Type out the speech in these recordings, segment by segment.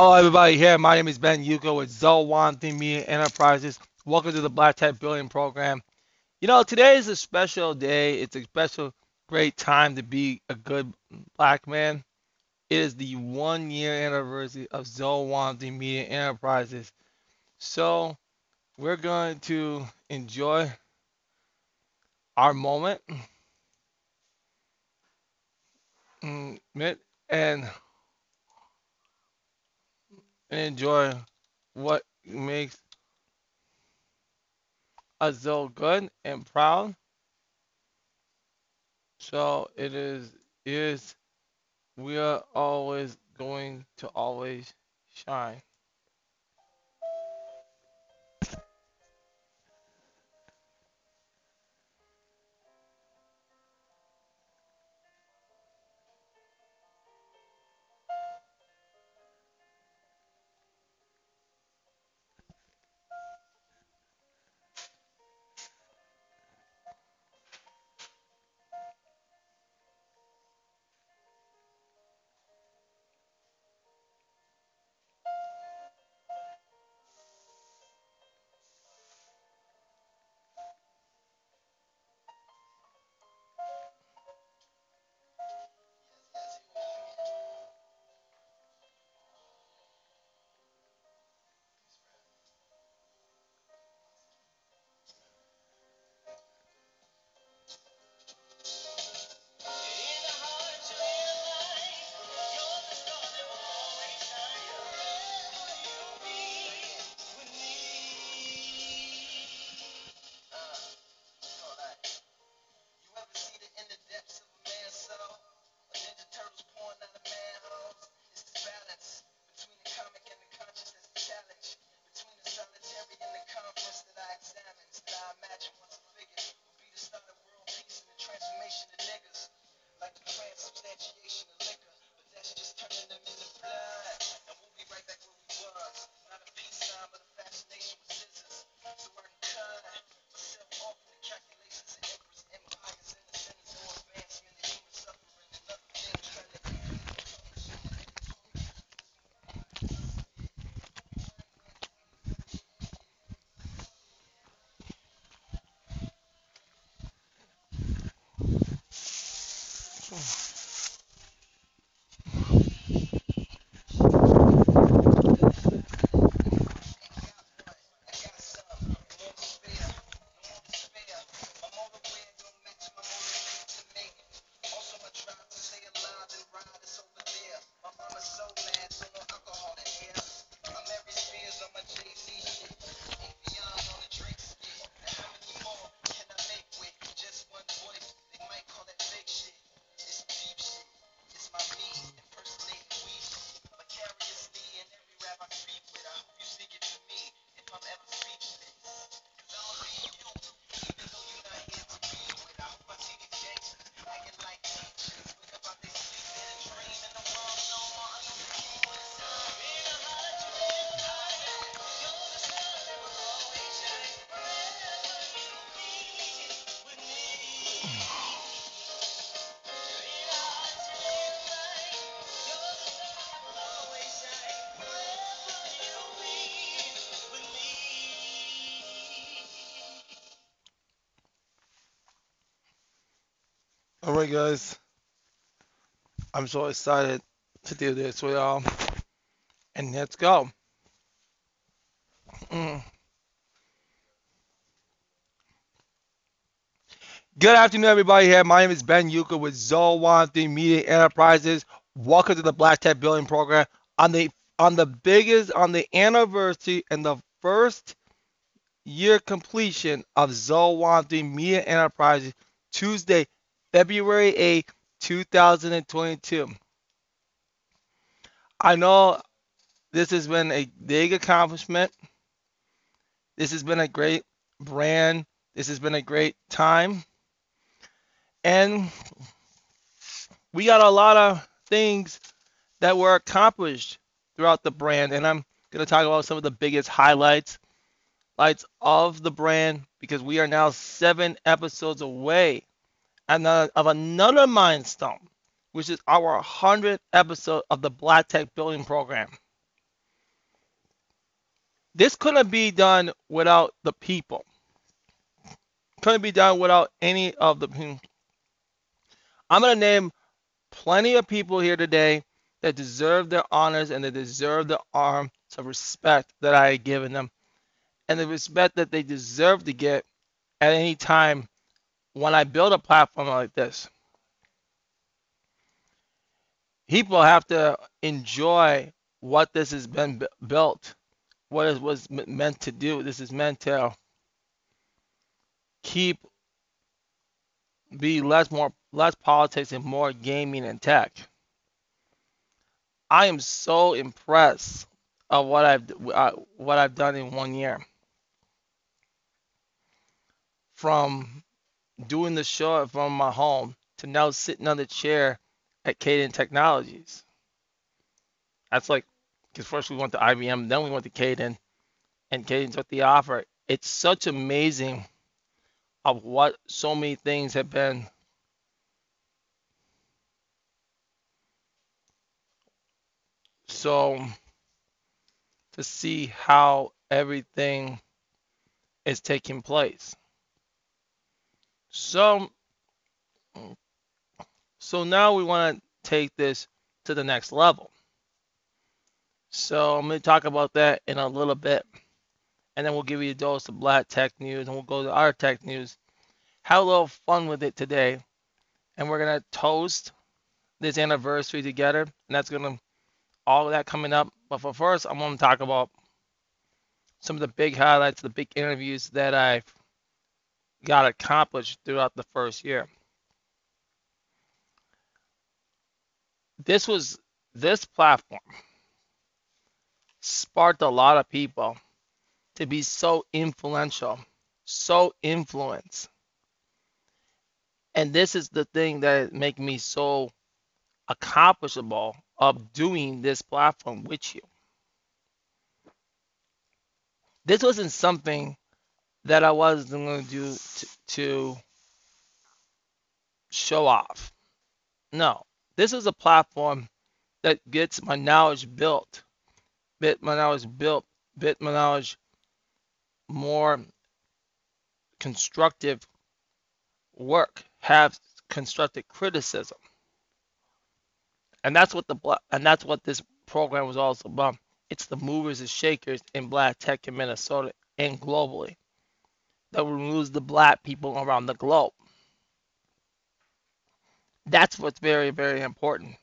Hello, everybody here. My name is Ben Yuka with Zowon Media Enterprises. Welcome to the Black Tech Building Program. You know, today is a special day. It's a special great time to be a good black man. It is the one-year anniversary of Zowon Media Enterprises. So we're going to enjoy our moment. And enjoy what makes us so good and proud. So it is we are always going to always shine. All right, guys, I'm so excited to do this with y'all, and let's go. Good afternoon, everybody here. My name is Ben Yuka with Zowon Media Enterprises. Welcome to the Black Tech Building Program on the anniversary and the first year completion of Zowon Media Enterprises, Tuesday, February 8, 2022. I know this has been a big accomplishment. This has been a great brand. This has been a great time. And we got a lot of things that were accomplished throughout the brand. And I'm going to talk about some of the biggest highlights of the brand, because we are now 7 episodes away of another milestone, which is our 100th episode of the Black Tech Building Program. This couldn't be done without the people. Couldn't be done without any of the people. I'm going to name plenty of people here today that deserve their honors and they deserve the arms of respect that I had given them and the respect that they deserve to get at any time when I build a platform like this. People have to enjoy what this has been built, what it was meant to do. This is meant to be less politics and more gaming and tech. I am so impressed of what I've done in 1 year. From doing the show from my home to now sitting on the chair at Caden Technologies. That's like, because first we went to IBM, then we went to Caden, and Caden took the offer. It's such amazing of what so many things have been. So to see how everything is taking place. So now we want to take this to the next level. So I'm going to talk about that in a little bit. And then we'll give you a dose of Black Tech News and we'll go to our tech news. Have a little fun with it today. And we're going to toast this anniversary together. And that's going to all of that coming up. But for first, I'm going to talk about some of the big highlights, the big interviews that I've got accomplished throughout the first year. This platform sparked a lot of people to be so influential, so influenced. And this is the thing that makes me so accomplishable of doing this platform with you. This wasn't something that I wasn't going to do to show off. No, this is a platform that gets my knowledge built, bit my knowledge more constructive work, have constructive criticism. And that's what this program was also about. It's the movers and shakers in Black Tech in Minnesota and globally that removes the Black people around the globe. That's what's very, very important.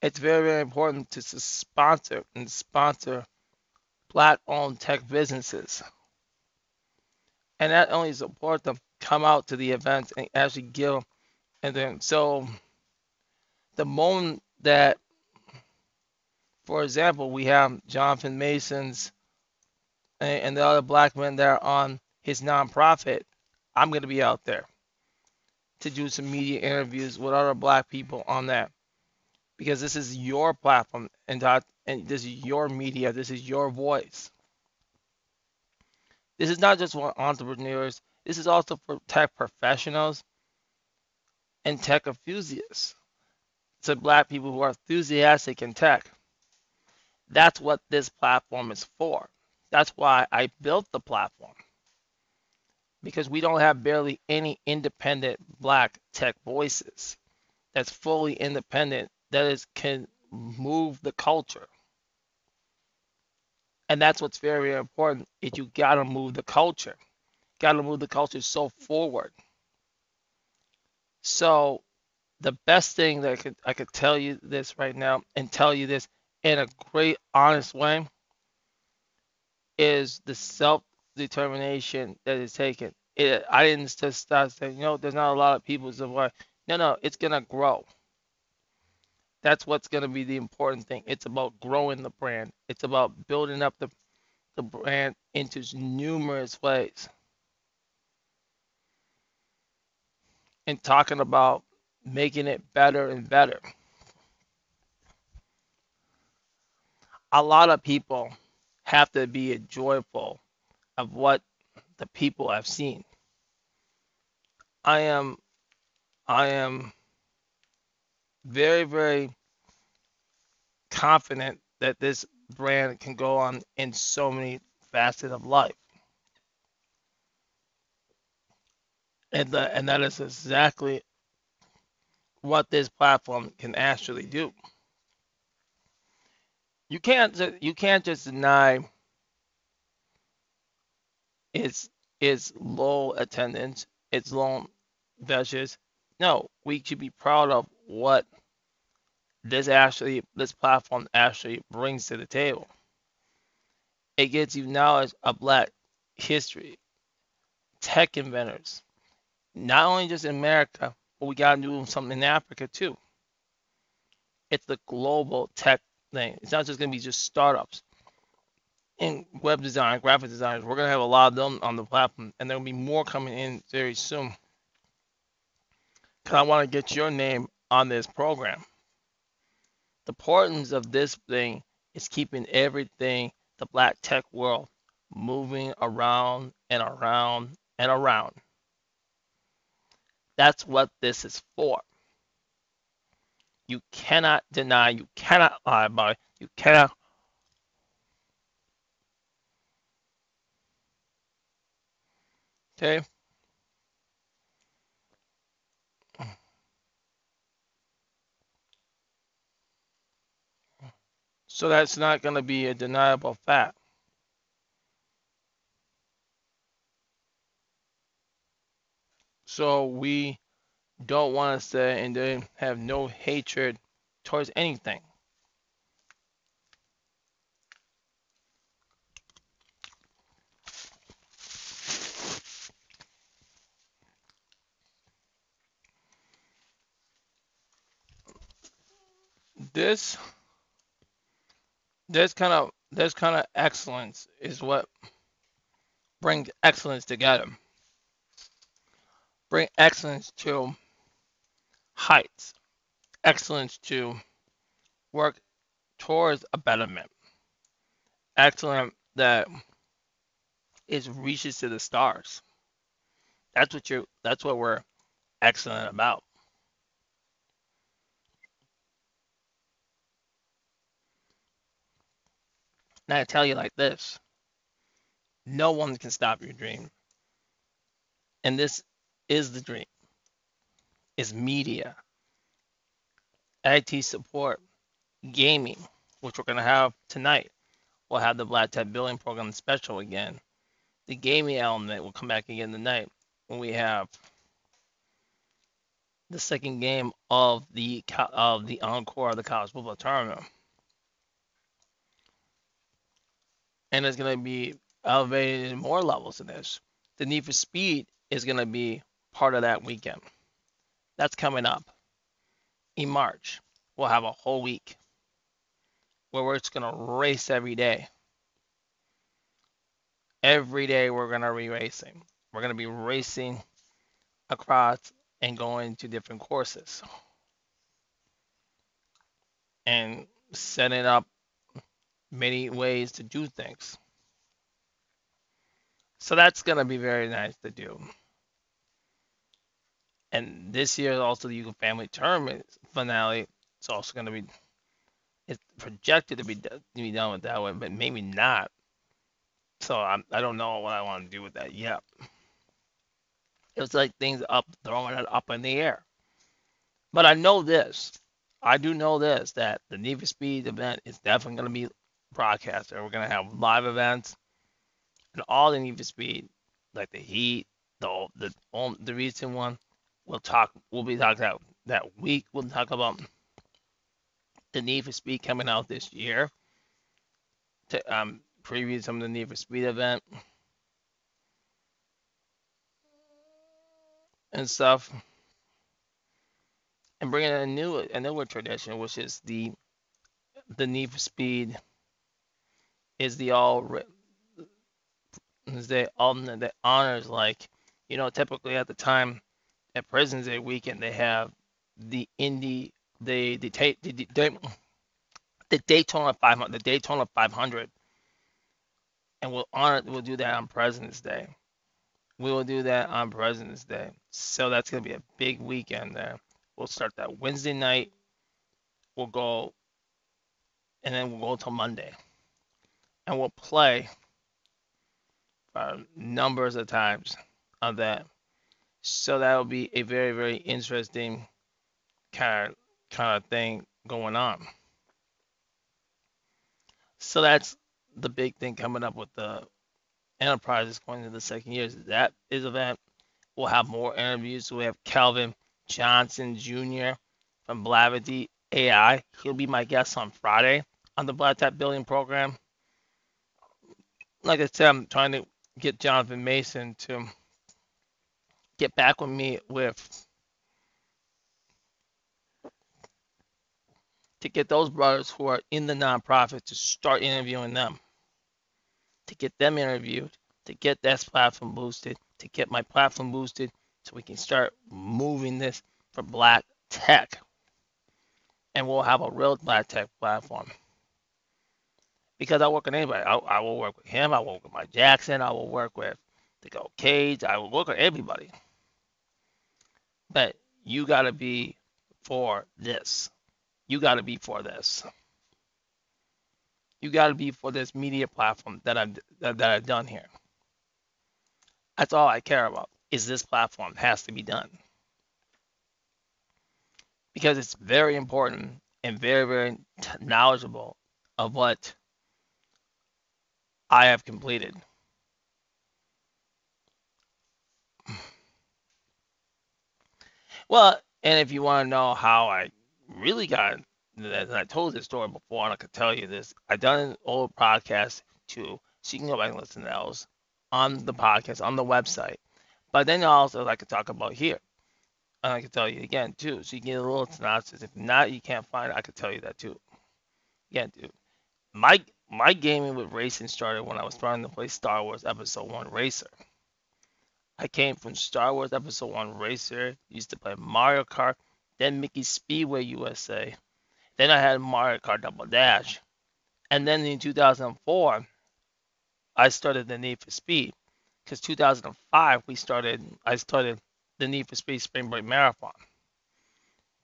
It's very, very important to sponsor Black-owned tech businesses, and not only support them, come out to the events and actually give them. And then so. The moment that, for example, we have Jonathan Mason's and the other Black men that are on his nonprofit, I'm going to be out there to do some media interviews with other Black people on that. Because this is your platform and this is your media. This is your voice. This is not just for entrepreneurs. This is also for tech professionals and tech enthusiasts. To Black people who are enthusiastic in tech. That's what this platform is for. That's why I built the platform. Because we don't have barely any independent Black tech voices that's fully independent, that is can move the culture. And that's what's very important, is you gotta move the culture. Gotta move the culture so forward. So the best thing that I could tell you this right now and tell you this in a great, honest way is the self-determination that is taken. I didn't just start saying, there's not a lot of people. No, it's going to grow. That's what's going to be the important thing. It's about growing the brand. It's about building up the brand into numerous ways. And talking about making it better and better. A lot of people have to be joyful of what the people have seen. I am very, very confident that this brand can go on in so many facets of life. And that is exactly what this platform can actually do. You can't just deny its low attendance, its low ventures. No, we should be proud of what this platform actually brings to the table. It gives you knowledge of Black history, tech inventors, not only just in America, but we gotta do something in Africa too. It's the global tech thing. It's not just gonna be just startups. In web design, graphic designers, we're gonna have a lot of them on the platform, and there'll be more coming in very soon. Cause I wanna get your name on this program. The importance of this thing is keeping everything, the Black tech world, moving around and around and around. That's what this is for. You cannot deny, you cannot lie about it, you cannot okay. So that's not going to be a deniable fact. So we don't want to say and they have no hatred towards anything. This kind of excellence is what brings excellence together. Bring excellence to heights, excellence to work towards a betterment, excellence that is reaches to the stars. That's what we're excellent about. And I tell you like this, no one can stop your dream. And this is the dream. It's media, IT support, gaming, which we're going to have tonight. We'll have the Black Tech Building Program special again. The gaming element will come back again tonight when we have the second game of the encore of the college football tournament. And it's going to be elevated in more levels than this. The Need for Speed is going to be part of that weekend. That's coming up in March. We'll have a whole week where we're just going to race every day. Every day we're going to be racing. We're going to be racing across and going to different courses and setting up many ways to do things. So that's going to be very nice to do. And this year also the Yuka Family Tournament finale. It's also going to be, it's projected to be done with that one, but maybe not. So I don't know what I want to do with that yet. It was like things up, throwing it up in the air. But I know this. I do know this, that the Need for Speed event is definitely going to be broadcast, and we're going to have live events and all the Need for Speed, like the Heat, the recent one. We'll be talking about that week. We'll talk about the Need for Speed coming out this year to preview some of the Need for Speed event and stuff, and bringing in a newer tradition, which is the Need for Speed is the honors, like, you know, typically at the time at President's Day weekend they have the Indy, the Daytona 500, the Daytona 500, and we'll do that on President's Day. We will do that on President's Day. So that's gonna be a big weekend there. We'll start that Wednesday night. We'll go, and then we'll go till Monday. and we'll play numbers of times on that. So that'll be a very, very interesting kind of thing going on. So that's the big thing coming up with the enterprises going into the second year. That is an event. We'll have more interviews. So we have Calvin Johnson Jr. from Blavity AI. He'll be my guest on Friday on the Black Tech Building Program. Like I said, I'm trying to get Jonathan Mason to get back with me to get those brothers who are in the nonprofit to start interviewing them, to get them interviewed, to get that platform boosted, to get my platform boosted so we can start moving this for Black Tech. And we'll have a real Black Tech platform. Because I work with anybody. I will work with him. I will work with Mike Jackson. I will work with the Go Cage. I will work with everybody. But you got to be for this. You got to be for this. You got to be for this media platform that I've done here. That's all I care about is this platform has to be done. Because it's very important and very, very knowledgeable of what I have completed. Well, and if you want to know how I really got into that, and I told this story before, and I could tell you this. I done an old podcast too, so you can go back and listen to those on the podcast, on the website. But then also I could talk about here. And I could tell you again too, so you can get a little synopsis. If not, you can't find it, I could tell you that too. Yeah, dude. My gaming with racing started when I was trying to play Star Wars Episode 1 Racer. I came from Star Wars Episode 1 Racer, used to play Mario Kart, then Mickey Speedway USA. Then I had Mario Kart Double Dash. And then in 2004, I started the Need for Speed. Because 2005, I started the Need for Speed Spring Break Marathon.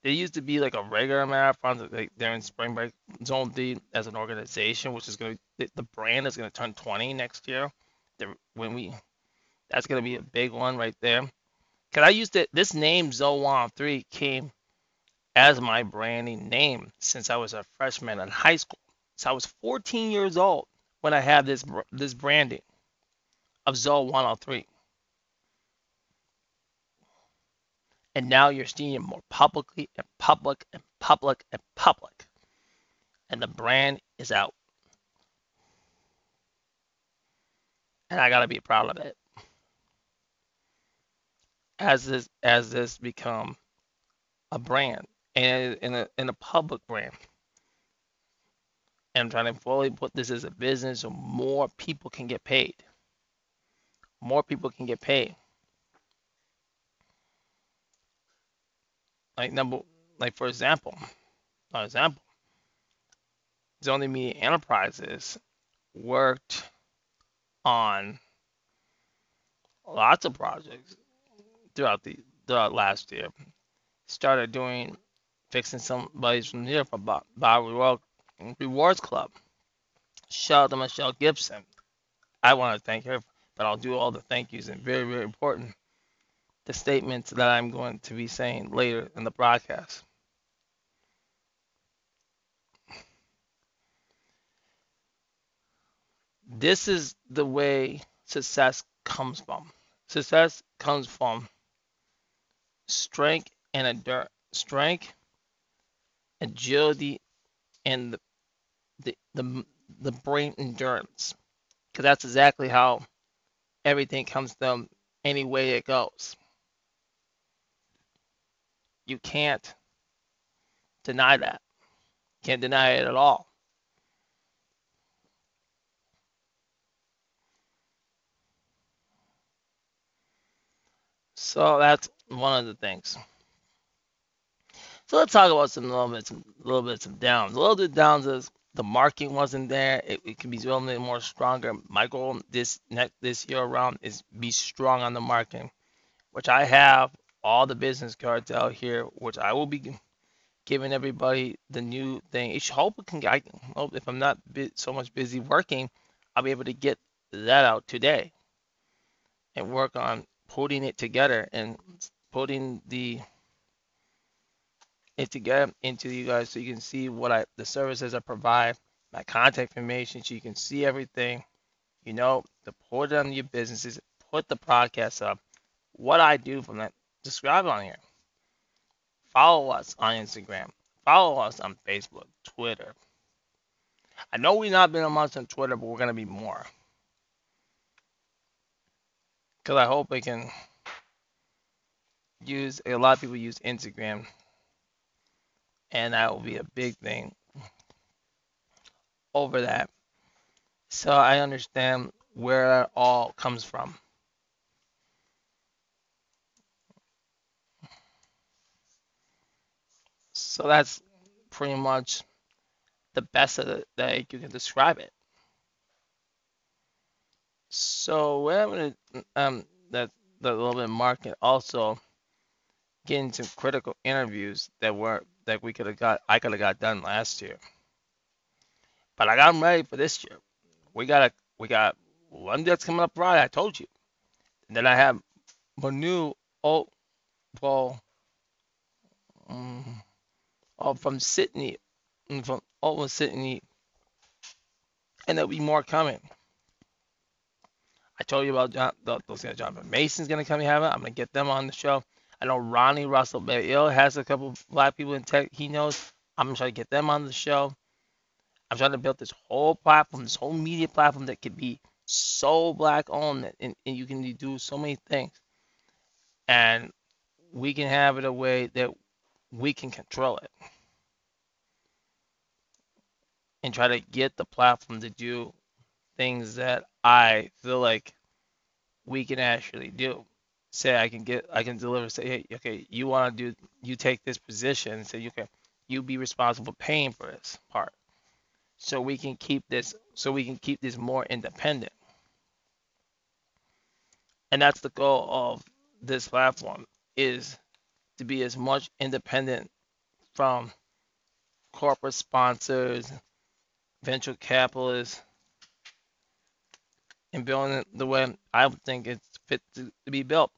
There used to be like a regular marathon like during Spring Break Zone D as an organization, which is going to the brand is going to turn 20 next year. That's going to be a big one right there. Cause I used to this name Zowon 3 came as my branding name since I was a freshman in high school. So I was 14 years old when I had this branding of Zowon 3. And now you're seeing it more publicly and public and public and public. And the brand is out. And I got to be proud of it. As this become a brand and in a public brand. And I'm trying to fully put this as a business so more people can get paid. More people can get paid. For example, Zowon Media Enterprises worked on lots of projects throughout last year. Started doing fixing somebody's from here for Bob World Rewards Club. Shout out to Michelle Gibson. I want to thank her, but I'll do all the thank yous and very, very important. The statements that I'm going to be saying later in the broadcast. This is the way success comes from. Success comes from strength and strength, agility, and the brain endurance. Because that's exactly how everything comes from any way it goes. You can't deny that. Can't deny it at all. So that's one of the things. So let's talk about some downs. A little bit downs is the marketing wasn't there. It can be a little bit more stronger. My goal this year around is be strong on the marketing, which I have. All the business cards out here, which I will be giving everybody the new thing. I hope if I'm not so much busy working, I'll be able to get that out today and work on putting it together and putting it together into you guys, so you can see what the services I provide, my contact information, so you can see everything, you know, to put it on your businesses, put the podcast up, what I do from that, describe on here. Follow us on Instagram. Follow us on Facebook, Twitter. I know we've not been a month on Twitter, but we're going to be more. Because I hope we can use, a lot of people use Instagram. And that will be a big thing over that. So I understand where it all comes from. So that's pretty much the best that you can describe it. So we're going to that little bit of market, also getting some critical interviews that I could have got done last year, but I got them ready for this year. We got one that's coming up Friday. I told you. And then I have Manu from Sydney, from over Sydney, and there'll be more coming. I told you about those guys. Jonathan Mason's gonna come and have it. I'm gonna get them on the show. I know Ronnie Russell Bale has a couple of black people in tech. He knows. I'm gonna try to get them on the show. I'm trying to build this whole platform, this whole media platform that could be so black owned, and you can do so many things, and we can have it a way that we can control it and try to get the platform to do things that I feel like we can actually do. Say I can deliver, say, hey, okay, you want to do, you take this position and say, okay, you be responsible for paying for this part. So we can keep this, more independent. And that's the goal of this platform, is to be as much independent from corporate sponsors, venture capitalists, and building it the way I think it's fit to be built.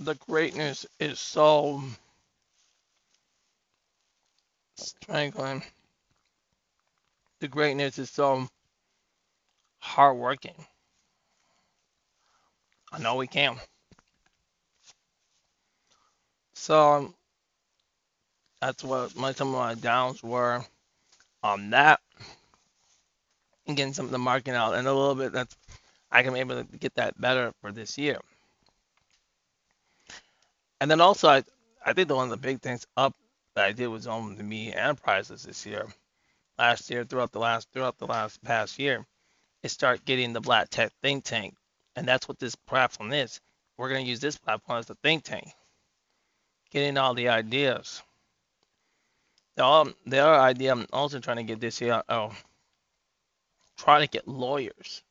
The greatness is so strangling. The greatness is so hardworking. I know we can. So that's what some of my downs were on that, and getting some of the marking out, and a little bit that's I can be able to get that better for this year. And then also, I think one of the big things up that I did was on the media enterprises this year, last year, throughout the past year, is start getting the Black Tech think tank, and that's what this platform is. We're going to use this platform as the think tank, getting all the ideas. The other idea I'm also trying to get this year, trying to get lawyers,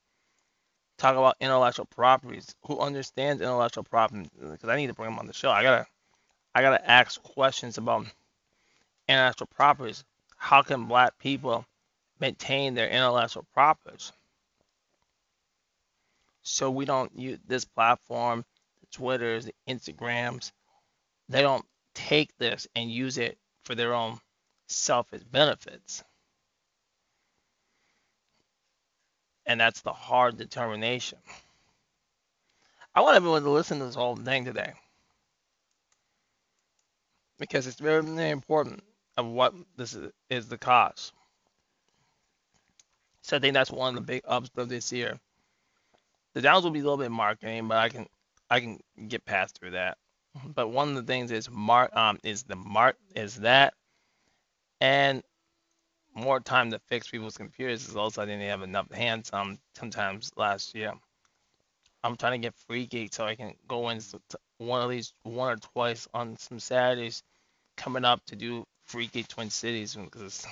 talk about intellectual properties, who understands intellectual property, because I need to bring them on the show. I gotta ask questions about intellectual properties. How can black people maintain their intellectual properties? So we don't use this platform, the Twitters, the Instagrams, they don't take this and use it for their own selfish benefits. And that's the hard determination. I want everyone to listen to this whole thing today, because it's very, very important of what this is the cause. So I think that's one of the big ups of this year. The downs will be a little bit marketing, but I can get past through that. But one of the things is that, and more time to fix people's computers is also I didn't have enough hands on sometimes last year. I'm trying to get Free Geek so I can go in one of these one or twice on some Saturdays coming up to do Free Geek Twin Cities, because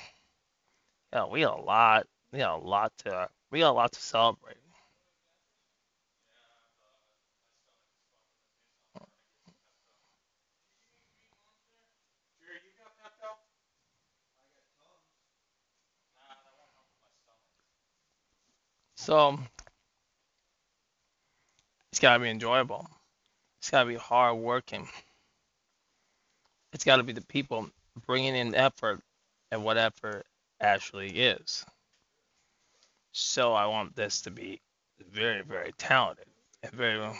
yeah, we got a lot to celebrate. So it's got to be enjoyable. It's got to be hard working. It's got to be the people bringing in effort and what effort actually is. So I want this to be very, very talented and very well.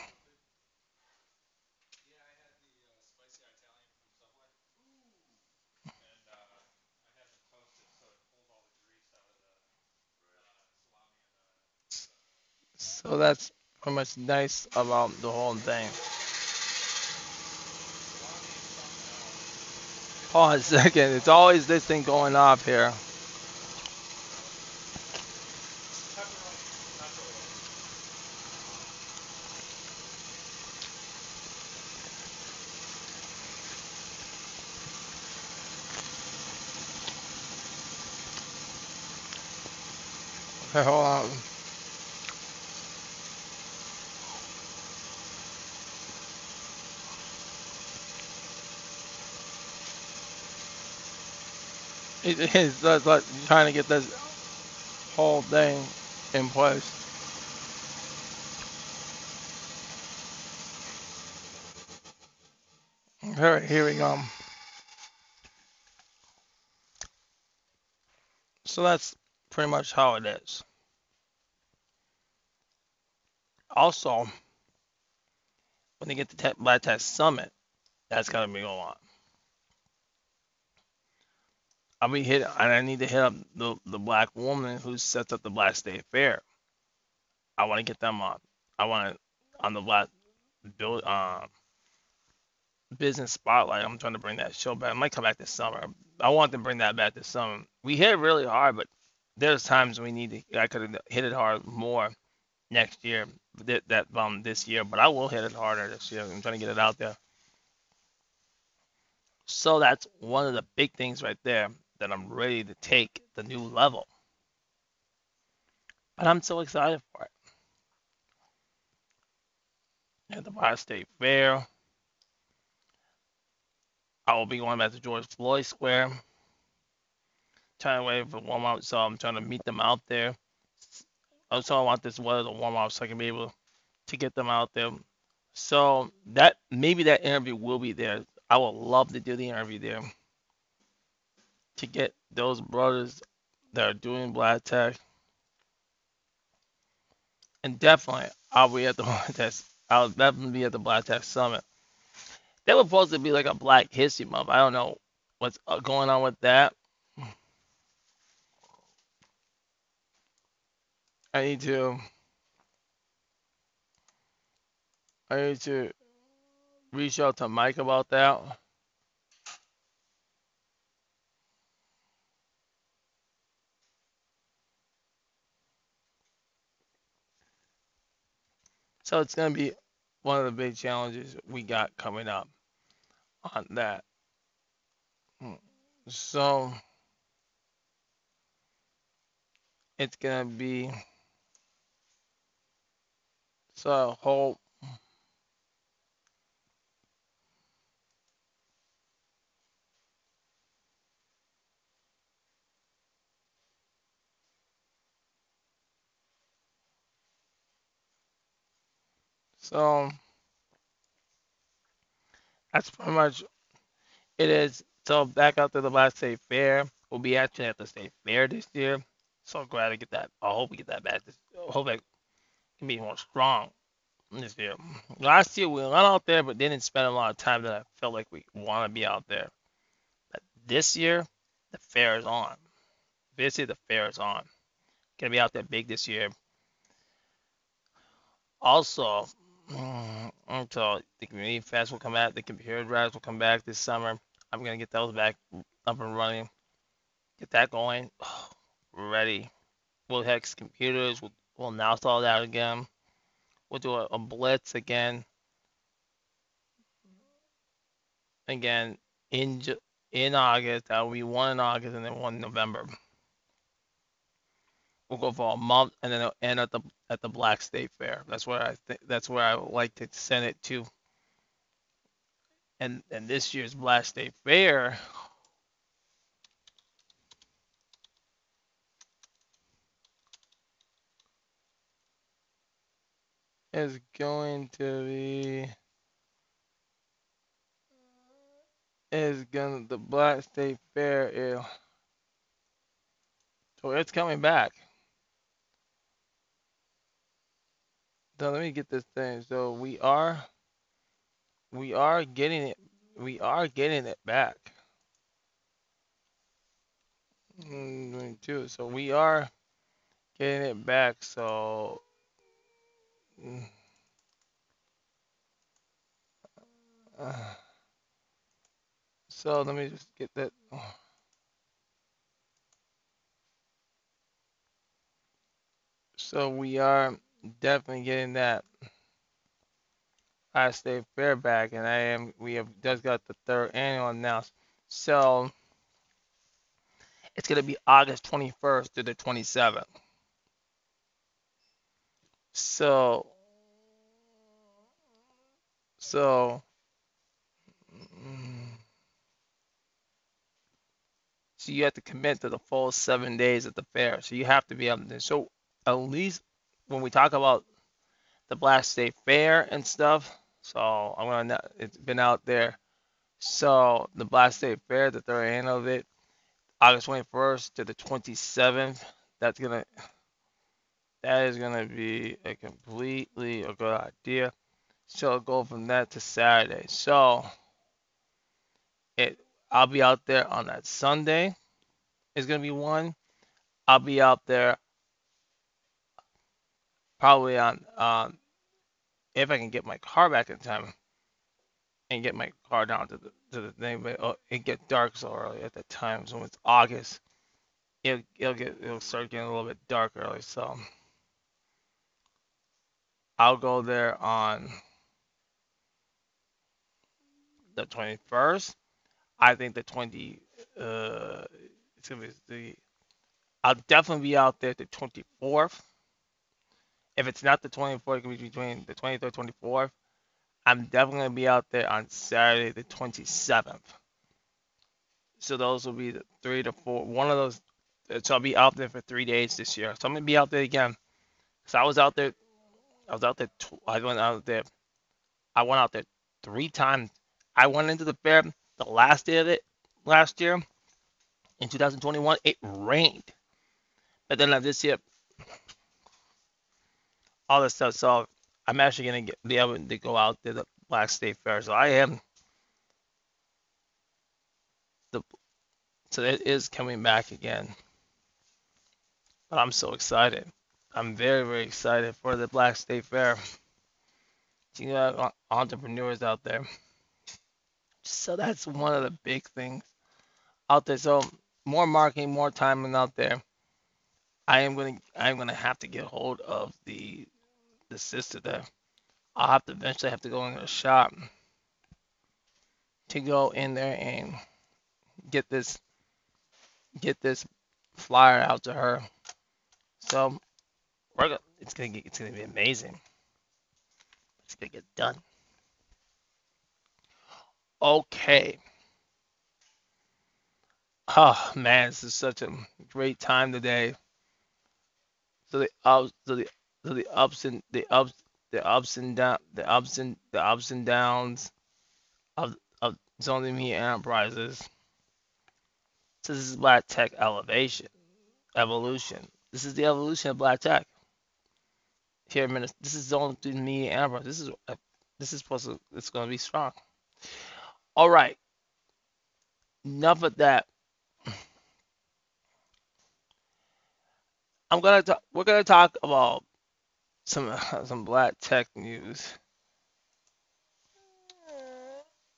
So that's pretty much nice about the whole thing. Pause a second. It's always this thing going off here. Okay, hold on. It's like trying to get this whole thing in place. All right, here we go. So that's pretty much how it is. Also, when they get to Black Tech Summit, that's gotta be going on. I need to hit up the black woman who sets up the Black State Fair. I want to get them on. I want to on the black business spotlight. I'm trying to bring that show back. I might come back this summer. I want to bring that back this summer. We hit it really hard, but there's times we need to. I could have hit it hard more next year. This year, but I will hit it harder this year. I'm trying to get it out there. So that's one of the big things right there. That I'm ready to take the new level. But I'm so excited for it. At the Black State Fair, I will be going back to George Floyd Square. Trying to wait for warm up, so I'm trying to meet them out there. Also, I want this weather to warm up so I can be able to get them out there. So that maybe that interview will be there. I would love to do the interview there. To get those brothers that are doing Black Tech, and definitely I'll definitely be at the Black Tech Summit. That was supposed to be like a Black History Month. I don't know what's going on with that. I need to reach out to Mike about that. So it's going to be one of the big challenges we got coming up on that. So it's going to be, so I hope so that's pretty much it is. So back out to the Black State Fair. We'll be actually at the State Fair this year. So glad to get that. I hope we get that back. I hope that can be more strong this year. Last year we went out there, but didn't spend a lot of time that I felt like we want to be out there. But this year, the fair is on. This year, the fair is on. Gonna be out there big this year. Also, until the community fest will come out, the computer drives will come back this summer. I'm gonna get those back up and running, get that going. Ready. We'll hex computers. We'll announce all that again. We'll do a blitz again. Again in August. That will be one in August and then one in November. We'll go for a month and then it'll end at the Black State Fair. That's where I would like to send it to. And this year's Black State Fair is going to be the Black State Fair is. So it's coming back. So let me get this thing. So we are getting it. We are getting it back. So we are getting it back. So so let me just get that. So we are definitely getting that I Stay Fair back, and we have just got the third annual announced. So it's gonna be August 21st to the 27th. So you have to commit to the full 7 days at the fair. So you have to be able to. So at least when we talk about the Black State Fair and stuff, so it's been out there. So the Black State Fair, the third annual of it, August 21st to the 27th. That is gonna be a completely a good idea. So go from that to Saturday. So I'll be out there on that Sunday. It's gonna be one. I'll be out there probably on if I can get my car back in time and get my car down to the thing, but it gets dark so early at that time. So when it's August, it'll start getting a little bit dark early. So I'll go there on the 21st. I think the 20 it's gonna be I'll definitely be out there the 24th. If it's not the 24th, it can be between the 23rd and 24th. I'm definitely going to be out there on Saturday, the 27th. So those will be the 3 to 4. One of those. So I'll be out there for 3 days this year. So I'm going to be out there again. So I went out there 3 times. I went into the fair the last day of it last year. In 2021, it rained. But then this year, all this stuff. So I'm actually gonna be able to go out to the Black State Fair. So so it is coming back again. But I'm so excited. I'm very, very excited for the Black State Fair. You know, entrepreneurs out there. So that's one of the big things out there. So more marketing, more time out there. I'm gonna have to get hold of the sister there. I'll have to eventually go into the shop to go in there and get this flyer out to her. So it's gonna be amazing. It's gonna get done. Okay. Oh man, this is such a great time today. The ups and downs of Zowon Media Enterprises. So this is Black Tech evolution. This is the evolution of Black Tech. Here, this is Zowon Media Enterprises. It's going to be strong. All right, enough of that. We're gonna talk about some Black Tech news.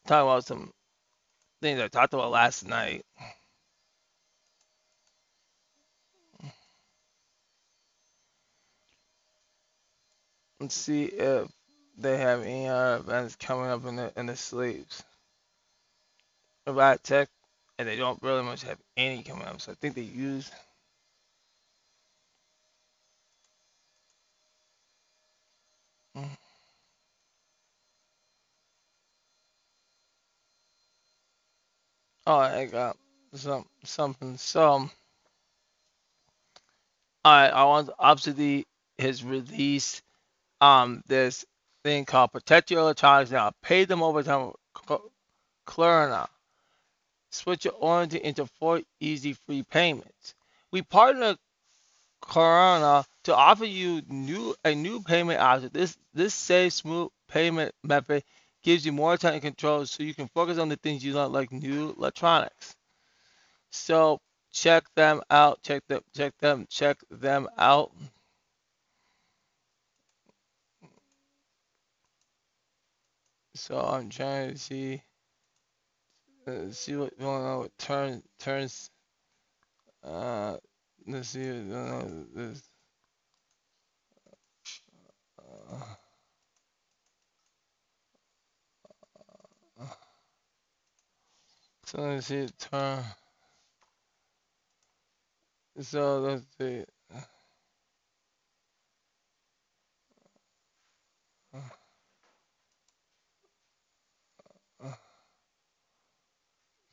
Talk about some things I talked about last night. Let's see if they have any other events coming up in the sleeves. Black Tech, and they don't really much have any coming up. So I think they use. Oh, I got something. So, I want obviously his release this thing called Protect Your Electronics Now. Pay them overtime with Klarna. Switch your order into 4 easy free payments. We partnered Klarna to offer you a new payment option. This safe, smooth payment method gives you more time and control, so you can focus on the things you love, like new electronics. So check them out. Check them out. So I'm trying to see what's going on with turns. Let's see what's going on with this. So let's see turn. So let's see.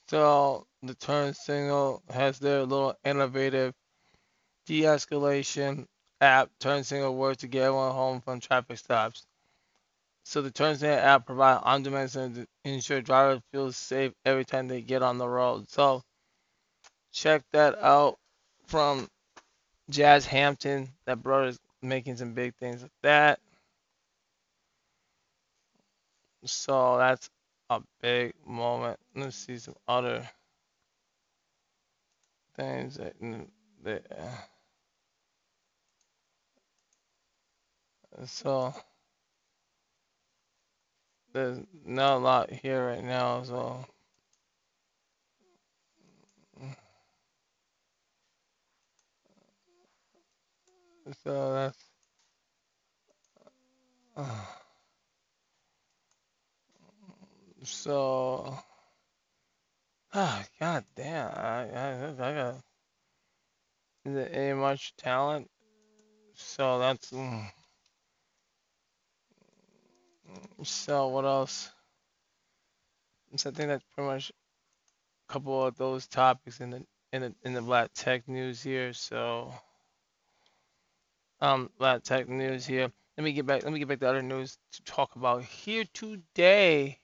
So the TurnSignal has their little innovative de-escalation app. TurnSignal works to get everyone home from traffic stops. So the TurnSignal app provides on-demand services to ensure drivers feel safe every time they get on the road. So check that out from Jazz Hampton. That brother's making some big things with that. So that's a big moment. Let's see some other things that so there's not a lot here right now, so that's so, god damn, I got, is it any much talent? So that's, so what else? So I think that's pretty much a couple of those topics in the Black Tech News here. So, Black Tech News here. Let me get back to other news to talk about here today.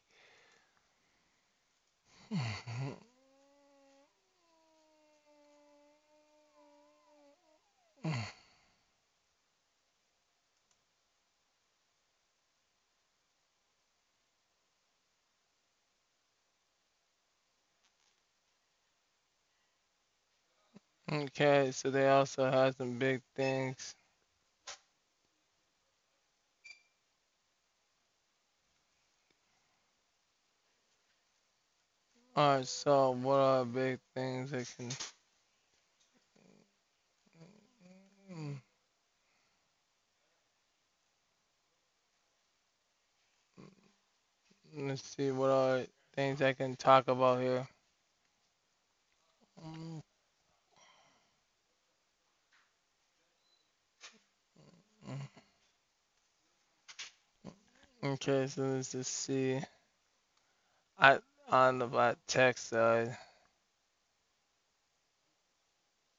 Okay, so they also have some big things. Alright, so what are big things that can... Let's see, what are things I can talk about here? Okay, so let's just see. On the Black Tech side.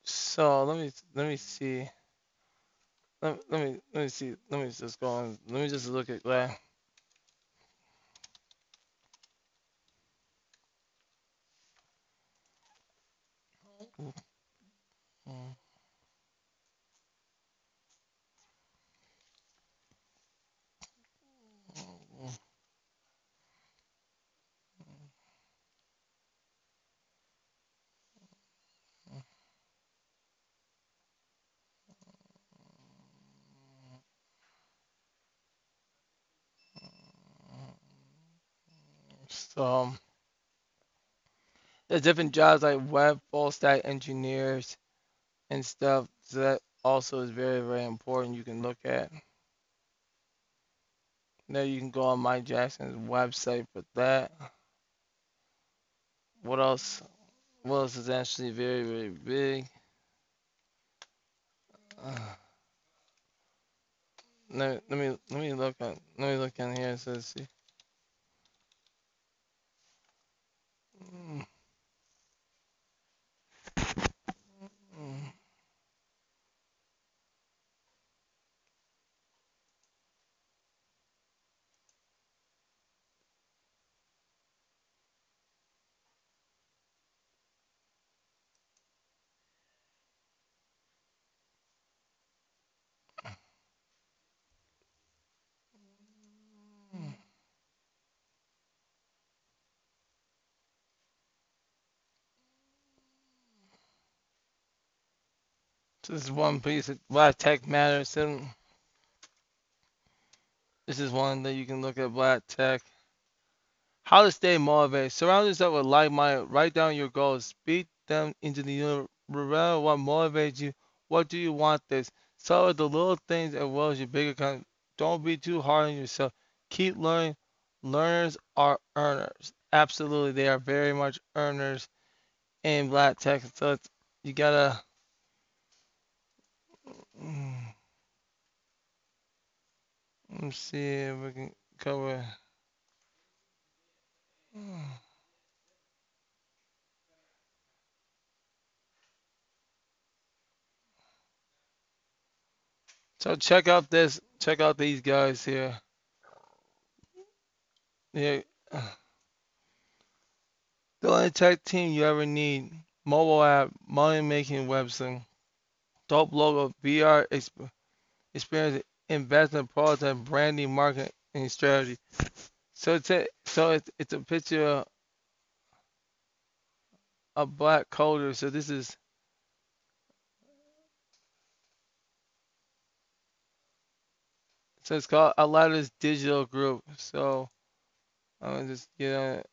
So let me see. Let me see. Let me just go on. Let me just look at that. So there's different jobs like web full stack engineers and stuff. So that also is very, very important. You can look at. Now you can go on Mike Jackson's website for that. What else? What else is actually very, very big? Let me look at in here. So let's see. This is one piece of why tech matters. And this is one that you can look at, Black Tech. How to stay motivated. Surround yourself with like-minded. Write down your goals. Speak them into the universe. What motivates you? What do you want this? Celebrate the little things as well as your bigger content. Don't be too hard on yourself. Keep learning. Learners are earners. Absolutely. They are very much earners in Black Tech. So it's, you gotta... Let's see if we can cover... So check out this. Check out these guys here. Yeah, the only tech team you ever need. Mobile app, money-making website, dope logo, VR experience, investment, product, branding, marketing, and strategy. So it's a picture of a black coder. So this is it's called Atlanta's Digital Group. So I'm gonna just get on it.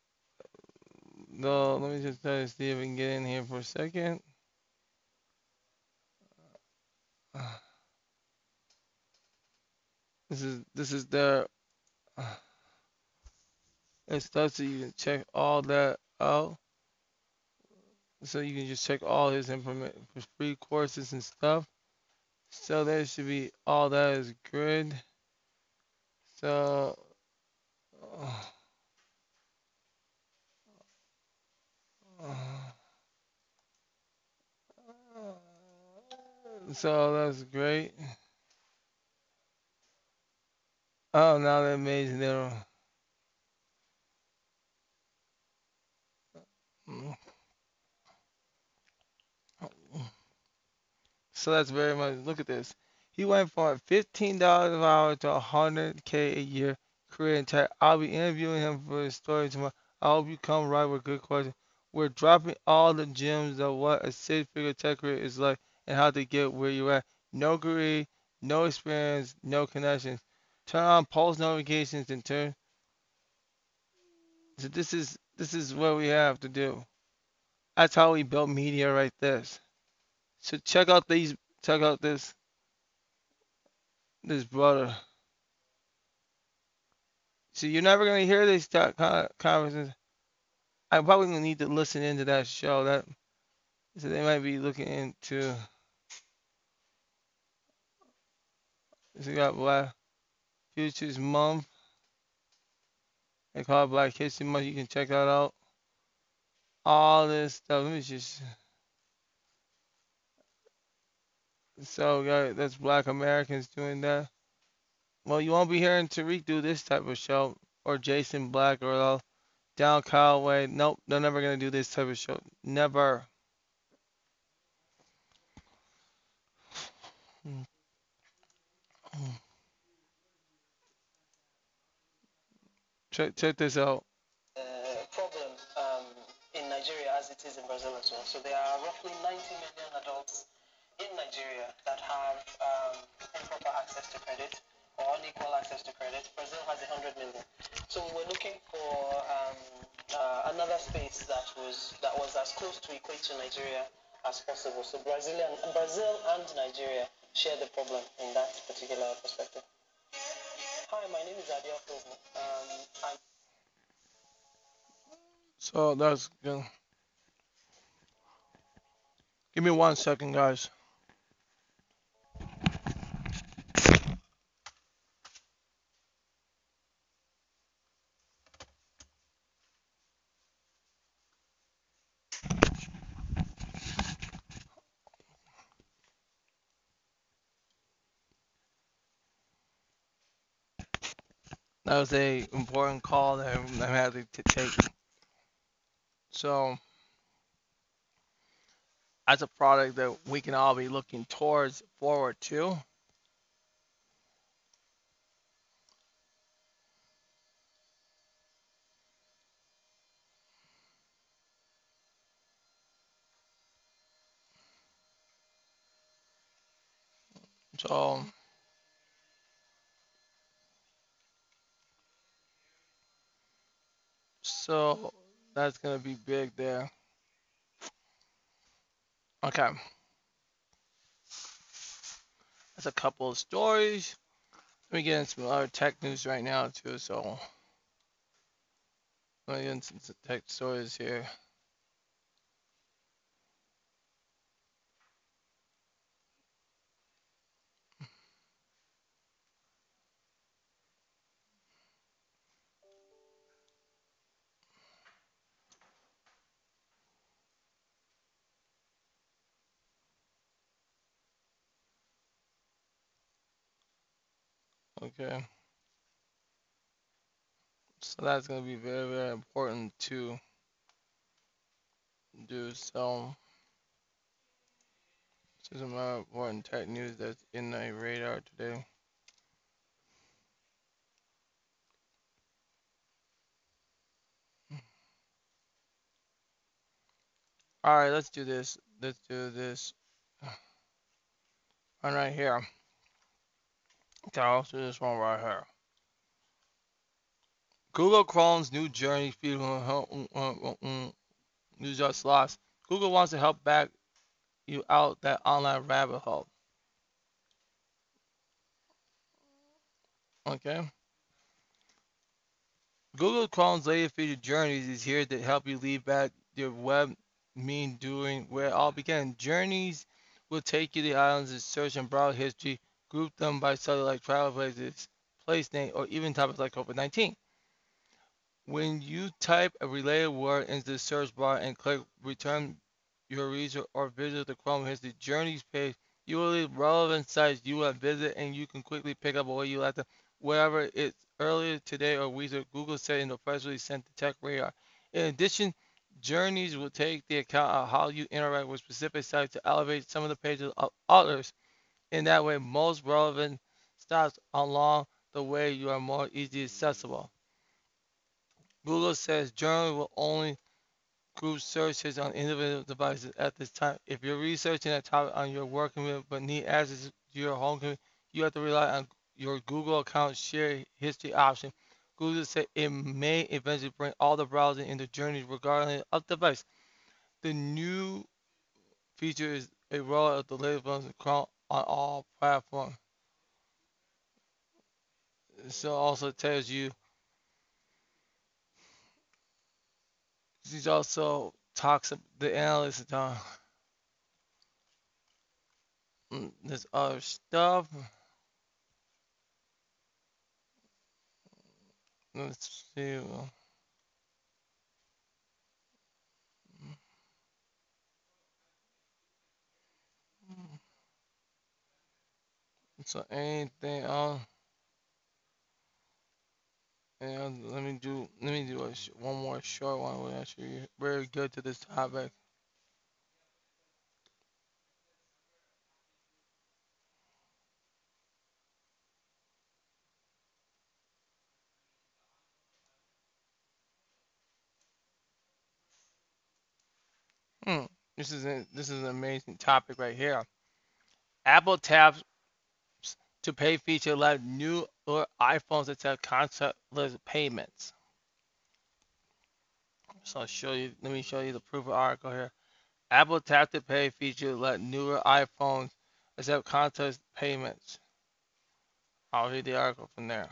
No, let me just try to see if we can get in here for a second. This is their. It's stuff so you can check all that out. So you can just check all his free courses and stuff. So there should be all that is good. So so that's great. Oh, now they're amazing. They're so that's very much. Look at this. He went from $15 an hour to $100K a year career in tech. I'll be interviewing him for his story tomorrow. I hope you come right with good questions. We're dropping all the gems of what a six-figure tech career is like and how to get where you're at. No degree, no experience, no connections. Turn on pulse notifications and turn. So this is what we have to do. That's how we built media right there. So check out these. Check out this brother. So you're never gonna hear these conversations. I'm probably gonna need to listen into that show. That so they might be looking into. So you got Black Futures Month. They call it Black History Month. You can check that out. All this stuff. Let me just. So guys, that's Black Americans doing that. Well, you won't be hearing Tariq do this type of show, or Jason Black, or Down Callaway. Nope, they're never gonna do this type of show. Never. Check this out. Problem in Nigeria as it is in Brazil as well. So there are roughly 90 million adults in Nigeria that have improper access to credit or unequal access to credit. Brazil has 100 million. So we were looking for another space that was as close to equate to Nigeria as possible. So Brazil and Nigeria share the problem in that particular perspective. Hi, my name is Adia Fosman. So that's good. Give me 1 second, guys. That was a important call that I had to take. So that's a product that we can all be looking towards forward to. So that's gonna be big there. Okay. That's a couple of stories. Let me get into some other tech news right now too, so let me get into some tech stories here. Okay, so that's going to be very, very important to do. So this is my important tech news that's in the radar today. All right, let's do this. Let's do this one right here. Okay, I'll do this one right here. Google Chrome's new journey feed news just lost. Google wants to help back you out that online rabbit hole. Okay. Google Chrome's latest feature Journeys is here to help you leave back your web mean doing where it all began. Journeys will take you to the islands of search and browse history. Group them by subject like travel places, place name, or even topics like COVID-19. When you type a related word into the search bar and click return your user or visit the Chrome History Journeys page, you will leave relevant sites you have visited and you can quickly pick up where you left them, wherever it's earlier today or weeks ago, Google said in the press release sent to Tech Radar. In addition, Journeys will take the account of how you interact with specific sites to elevate some of the pages of others. In that way, most relevant stops along the way you are more easily accessible. Google says journal will only group searches on individual devices at this time. If you're researching a topic on your work computer but need access to your home computer, you have to rely on your Google account share history option. Google said it may eventually bring all the browsing into Journeys regardless of device. The new feature is a rollout of the latest version of Chrome on all platforms. So also tells you these also talks the analyst on this other stuff. Let's see. So anything else? And let me do one more short one. We're actually very good to this topic. This is an amazing topic right here. Apple taps to pay feature like new or iPhones that have contactless payments. So I'll show you, let me show you the proof of article here. Apple Tap to Pay feature let newer iPhones accept contactless payments. I'll read the article from there.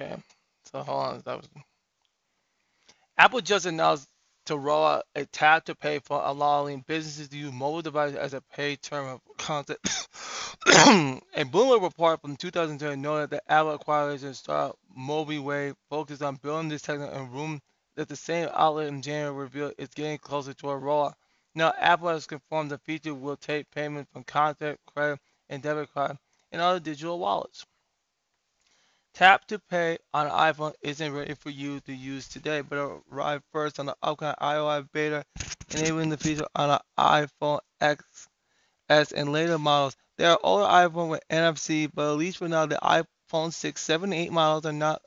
Okay, so hold on. That was... Apple just announced to roll out a tap to pay for allowing businesses to use mobile devices as a paid term of contact. A Bloomberg report from 2010 noted that Apple acquired and startup MobiWave focused on building this technology and room that the same outlet in January revealed it's getting closer to a rollout. Now, Apple has confirmed the feature will take payment from contact, credit, and debit card and other digital wallets. Tap to Pay on iPhone isn't ready for you to use today, but arrived first on the upcoming iOS beta, enabling the feature on the iPhone XS and later models. There are older iPhones with NFC, but at least for now, the iPhone 6, 7, and 8 models are not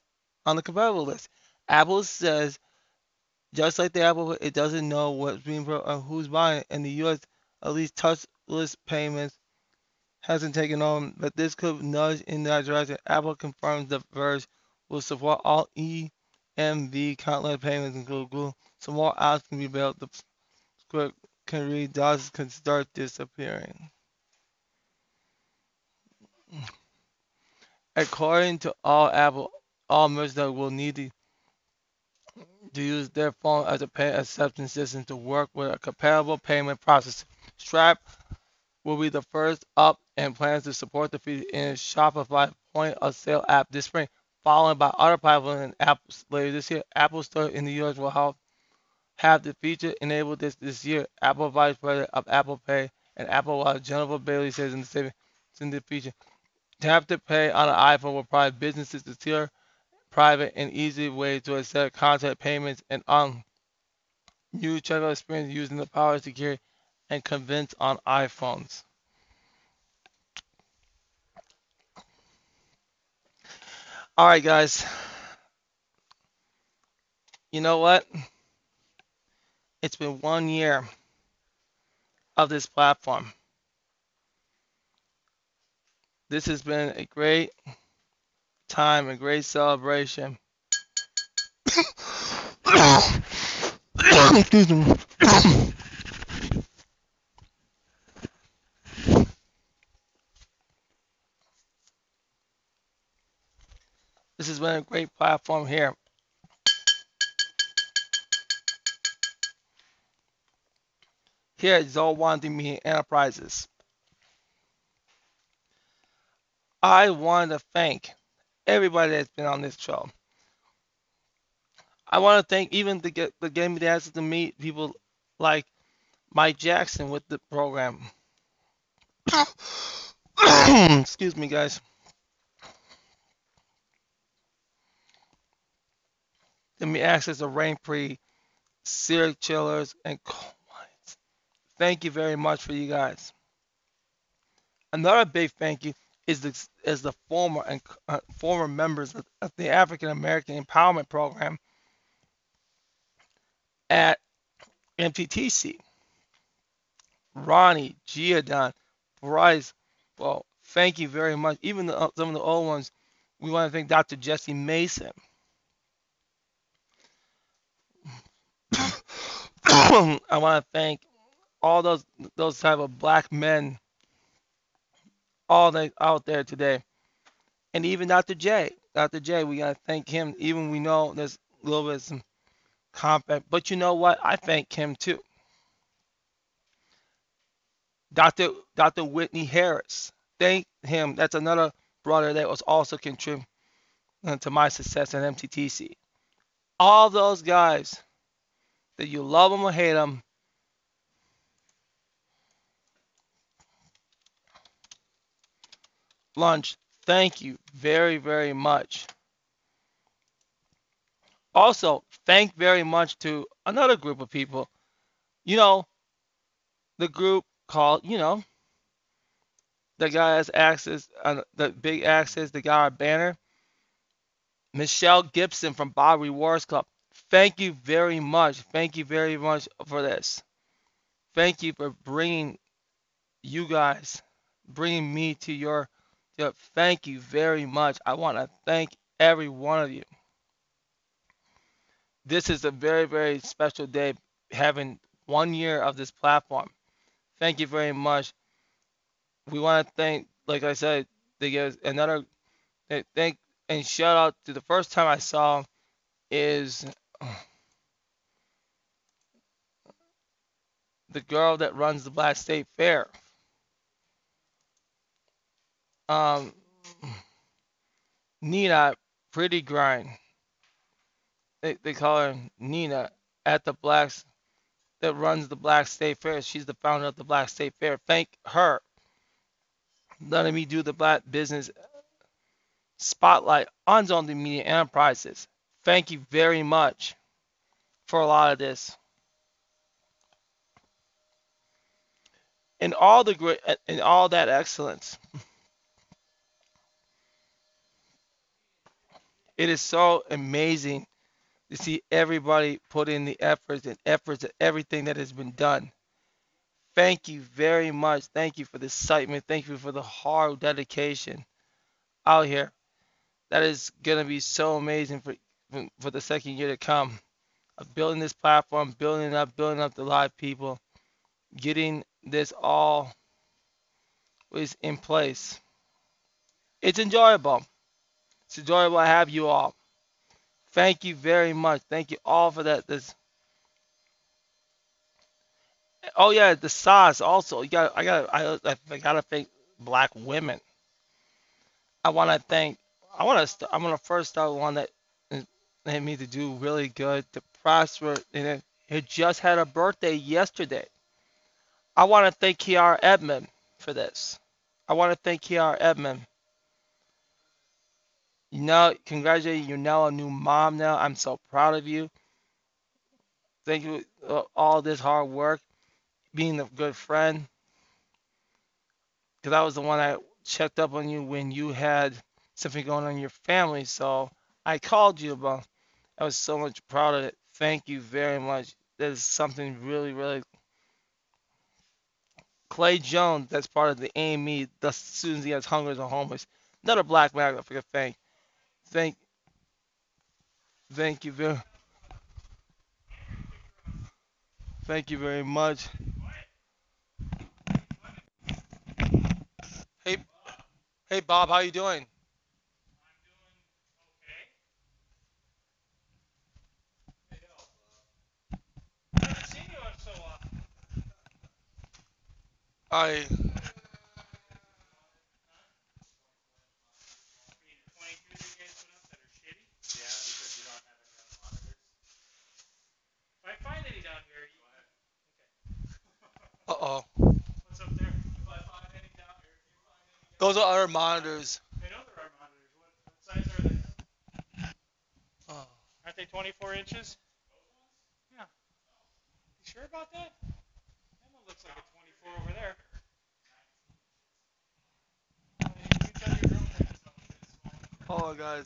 on the compatible list. Apple says, just like the Apple, it doesn't know what's being bought or who's buying it. In the U.S., at least touchless payments hasn't taken on, but this could nudge in that direction. Apple confirms the Verge will support all EMV contactless payments in Google. Some more apps can be built. The script can read dollars can start disappearing. According to all Apple, all merchants will need to use their phone as a pay acceptance system to work with a compatible payment process. Stripe will be the first up and plans to support the feature in Shopify point of sale app this spring, followed by other platforms and apps later this year. Apple Store in the U.S. will have the feature enabled this year. Apple Vice President of Apple Pay and Apple Watch, Jennifer Bailey, says in the statement, in the feature, Tap to Pay on an iPhone will provide businesses the secure, private, and easy way to accept contact payments and on new checkout experience using the power of security and convince on iPhones. All right, guys. You know what? It's been 1 year of this platform. This has been a great time, a great celebration. Excuse me. This has been a great platform here. Here at Zowon Media Enterprises. I want to thank everybody that's been on this show. I want to thank even the gave me the access to meet people like Mike Jackson with the program. Excuse me, guys. Give me access to Rainpree, Sear Chillers, and Coal Mines. Thank you very much for you guys. Another big thank you is the former and former members of the African American Empowerment Program at MTTC. Ronnie Giadon, Bryce. Well, thank you very much. Even some of the old ones, we want to thank Dr. Jesse Mason. I want to thank all those type of black men. All that out there today, and even Dr. J, we gotta thank him. Even we know there's a little bit of some conflict, but you know what? I thank him too. Dr. Whitney Harris, thank him. That's another brother that was also contributing to my success at MTTC. All those guys, that you love them or hate them. Lunch, thank you very, very much. Also, thank very much to another group of people. You know, the group called, you know, the guy has access, the big access, the guy on banner, Michelle Gibson from Bob Rewards Club. Thank you very much. Thank you very much for this. Thank you for bringing you guys, bringing me to your. Yep, thank you very much. I want to thank every one of you. This is a very, very special day, having 1 year of this platform. Thank you very much. We want to thank, like I said, they give us another thank and shout out to the first time I saw is the girl that runs the Black State Fair. Nina Pretty Grind. They call her Nina at the Blacks that runs the Black State Fair. She's the founder of the Black State Fair. Thank her letting me do the black business spotlight on Zowon Media Enterprises. Thank you very much for a lot of this. And all the great, and all that excellence. It is so amazing to see everybody put in the efforts of everything that has been done. Thank you very much. Thank you for the excitement. Thank you for the hard dedication out here. That is going to be so amazing for the second year to come of building this platform, building up the live people, getting this all is in place. It's enjoyable. It's enjoyable to have you all. Thank you very much. Thank you all for that. This. Oh yeah, the sauce also. You got. I gotta thank Black women. I'm gonna first start with one that had me to do really good, to prosper, and it just had a birthday yesterday. I want to thank Kiara Edmund for this. You know, congratulations, you're now a new mom now. I'm so proud of you. Thank you for all this hard work, being a good friend. Because I was the one I checked up on you when you had something going on in your family. So I called you, but I was so much proud of it. Thank you very much. That is something really, really. Clay Jones, that's part of the AME, the students he has hunger and homeless. Another Black man, I forget to thank. Thank you very much. Hey Bob, how you doing? What's up there? Those are our monitors. I know there are monitors. What size are they? Oh. Aren't they 24 inches? Yeah. You sure about that? That one looks like a 24 over there. Oh, guys.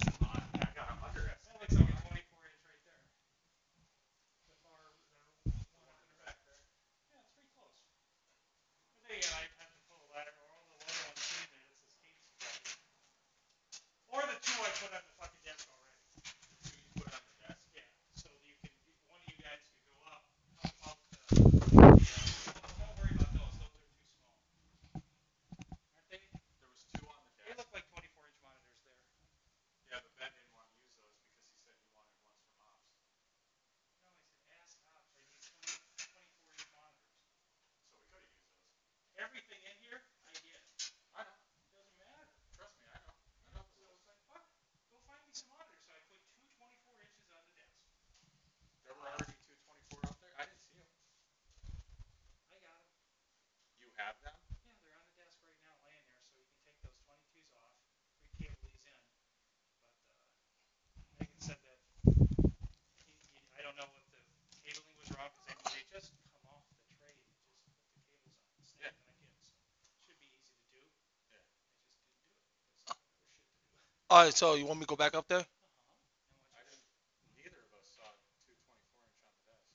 All right, so you want me to go back up there? Uh-huh. I didn't, neither of us saw 224-inch on the desk.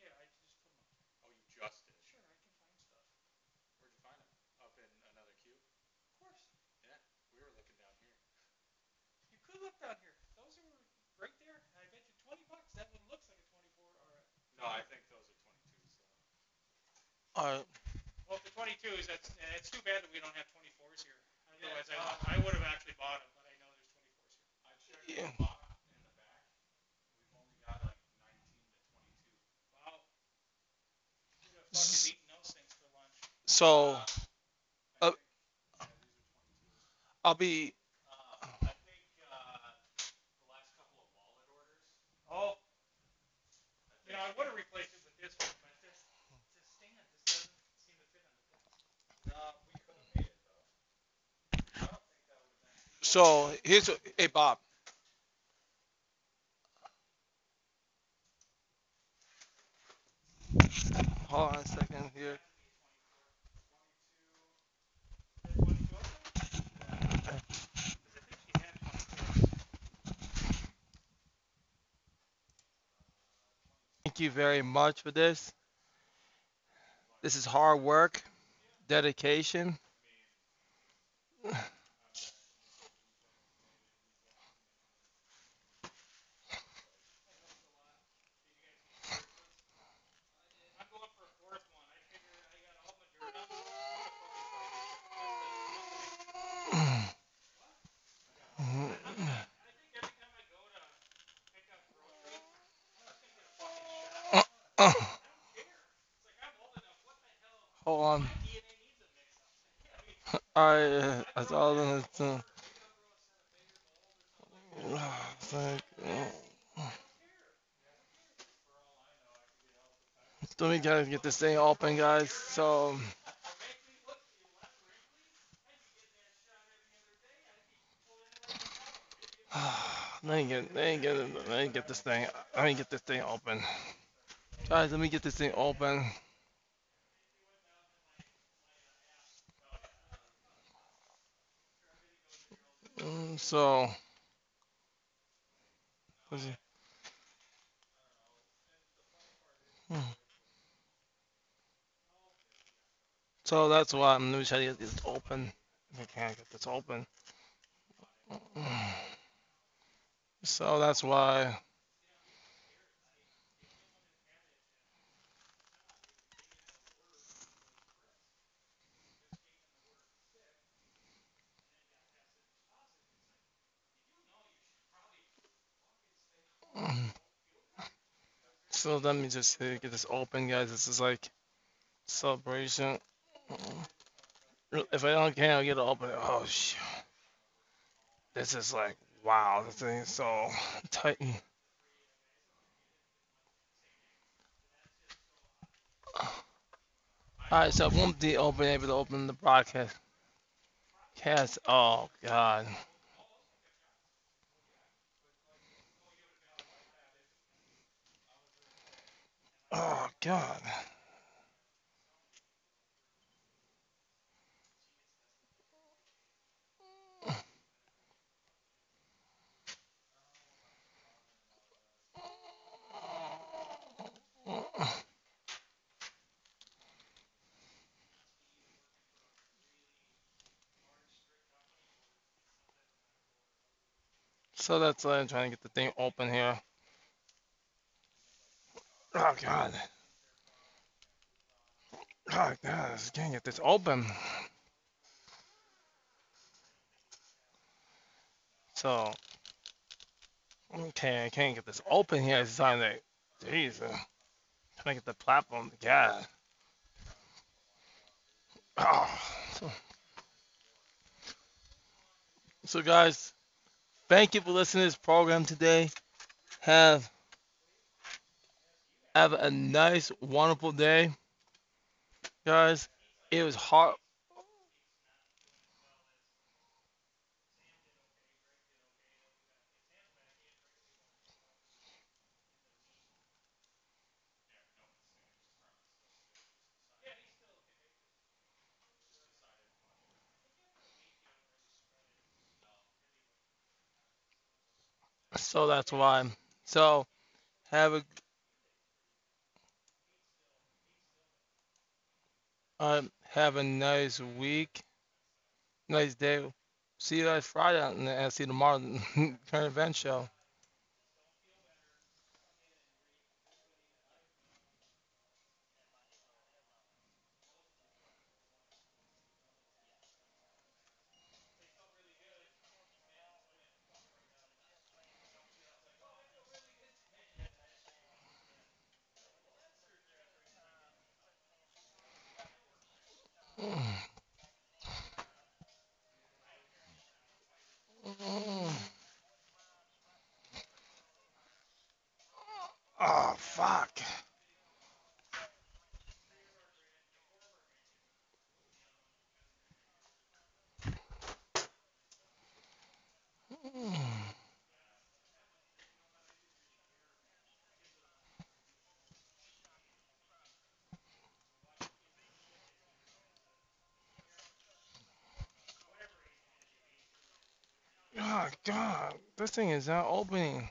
Yeah, I just put them up. Oh, you just did? Sure, I can find stuff. Where'd you find them? Up in another cube? Of course. Yeah, we were looking down here. You could look down here. Those are right there. I bet you $20. That one looks like a 24. All right. No, I think those are 22s. All right. Well, the 22s, it's too bad that we don't have 24s here. Otherwise, yeah. I would have actually bought them. Yeah. In the back, we've only got like 19 to 22. Wow. Who the fuck is eating those things for lunch? So, I'll be. I think the last couple of wallet orders. Oh. You know, I would have replaced it with this one, but this stand just doesn't seem to fit on the desk. We could have made it though. I don't think that would have been. So here's a, hey, Bob. Hold on a second here. Thank you very much for this. This is hard work, dedication. Hold on. Alright, I saw them. It's like, let me get this thing open, guys. So. Let me get this thing open. Guys, let me get this thing open. So, let's see. So that's why I'm going to try to get this open. If I can't get this open. So that's why. So let me just get this open, guys. This is like celebration. If I don't can, I'll get it open. Oh shit! This is like wow. This thing is so tight. All right, so I won't be able to open the broadcast. Cast. Oh god. Oh god. So that's why I'm trying to get the thing open here. Oh god. Oh god, I can't get this open. So okay, I can't get this open here. It's time that jeez, can I get the platform? God. Oh. So guys, thank you for listening to this program today. Have a nice, wonderful day, guys. It was hard. So that's why. So have a. Have a nice week, nice day. See you guys Friday, and I'll see you tomorrow current event show. God, this thing is not opening.